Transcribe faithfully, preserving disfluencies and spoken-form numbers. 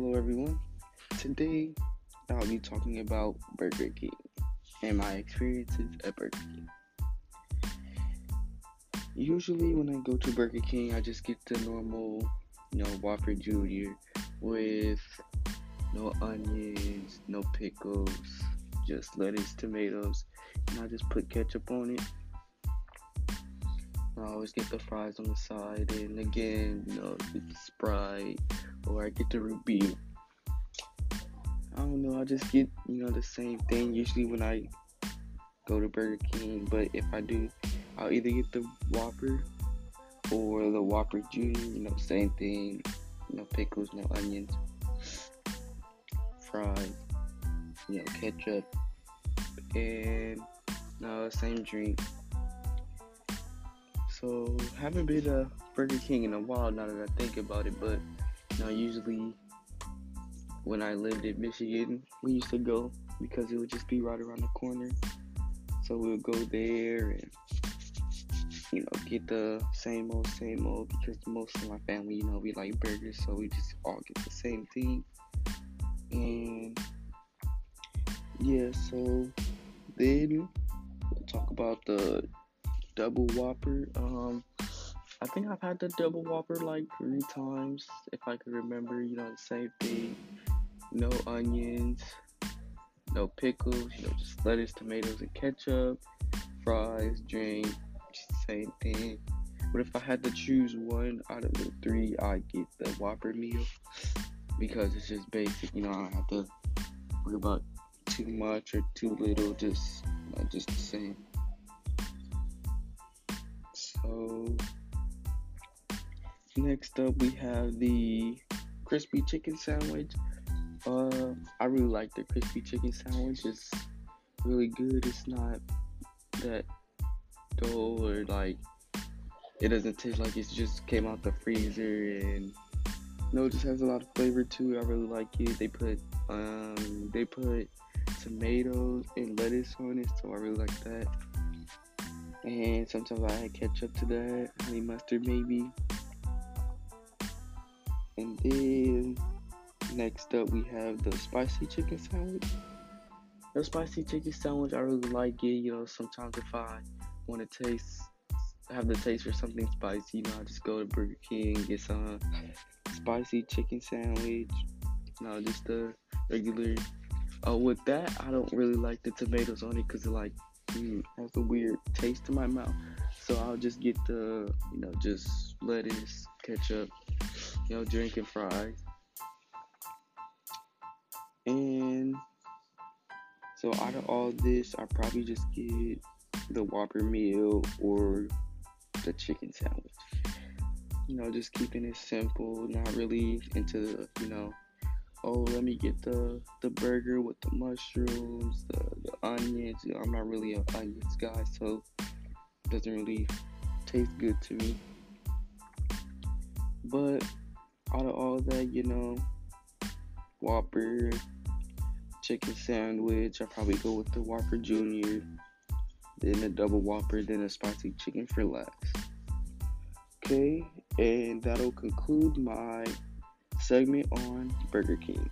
Hello everyone, today I'll be talking about Burger King and my experiences at Burger King. Usually when I go to Burger King, I just get the normal, you know, Whopper Junior with no onions, no pickles, just lettuce, tomatoes, and I just put ketchup on it. I always get the fries on the side, and again, you know, get the Sprite, or I get the root beer. I don't know, I just get, you know, the same thing usually when I go to Burger King. But if I do, I'll either get the Whopper or the Whopper Junior, you know, same thing, no pickles, no onions, fries, you know, ketchup, and uh, same drink. So, haven't been to Burger King in a while now that I think about it, but now, usually, when I lived in Michigan, we used to go because it would just be right around the corner. So we would go there and, you know, get the same old, same old, because most of my family, you know, we like burgers, so we just all get the same thing. And, yeah, so then we'll talk about the double Whopper. Um... I think I've had the double Whopper like three times, if I can remember, you know, the same thing, no onions, no pickles, you know, just lettuce, tomatoes, and ketchup, fries, drink, same thing. But if I had to choose one out of the three, I'd get the Whopper meal, because it's just basic, you know, I don't have to worry about too much or too little, just, you know, just the same. So next up, we have the crispy chicken sandwich. Uh, I really like the crispy chicken sandwich. It's really good. It's not that dull, or like, it doesn't taste like it just came out the freezer, and you know, it just has a lot of flavor to it. I really like it. They put um, they put tomatoes and lettuce on it, so I really like that. And sometimes I add ketchup to that, honey mustard maybe. And then, next up, we have the spicy chicken sandwich. The spicy chicken sandwich, I really like it. You know, sometimes if I want to taste, have the taste for something spicy, you know, I just go to Burger King, get some spicy chicken sandwich. You know, just the regular. Uh, with that, I don't really like the tomatoes on it, because it, like, mm, has a weird taste to my mouth. So I'll just get the, you know, just lettuce, ketchup, you know, drink and fries. And so out of all this, I probably just get the Whopper meal or the chicken sandwich. You know, just keeping it simple, not really into, you know, oh, let me get the, the burger with the mushrooms, the, the onions. You know, I'm not really an onions guy, so it doesn't really taste good to me. But out of all that, you know, Whopper, chicken sandwich, I'll probably go with the Whopper Junior, then the double Whopper, then a spicy chicken for last. Okay, and that'll conclude my segment on Burger King.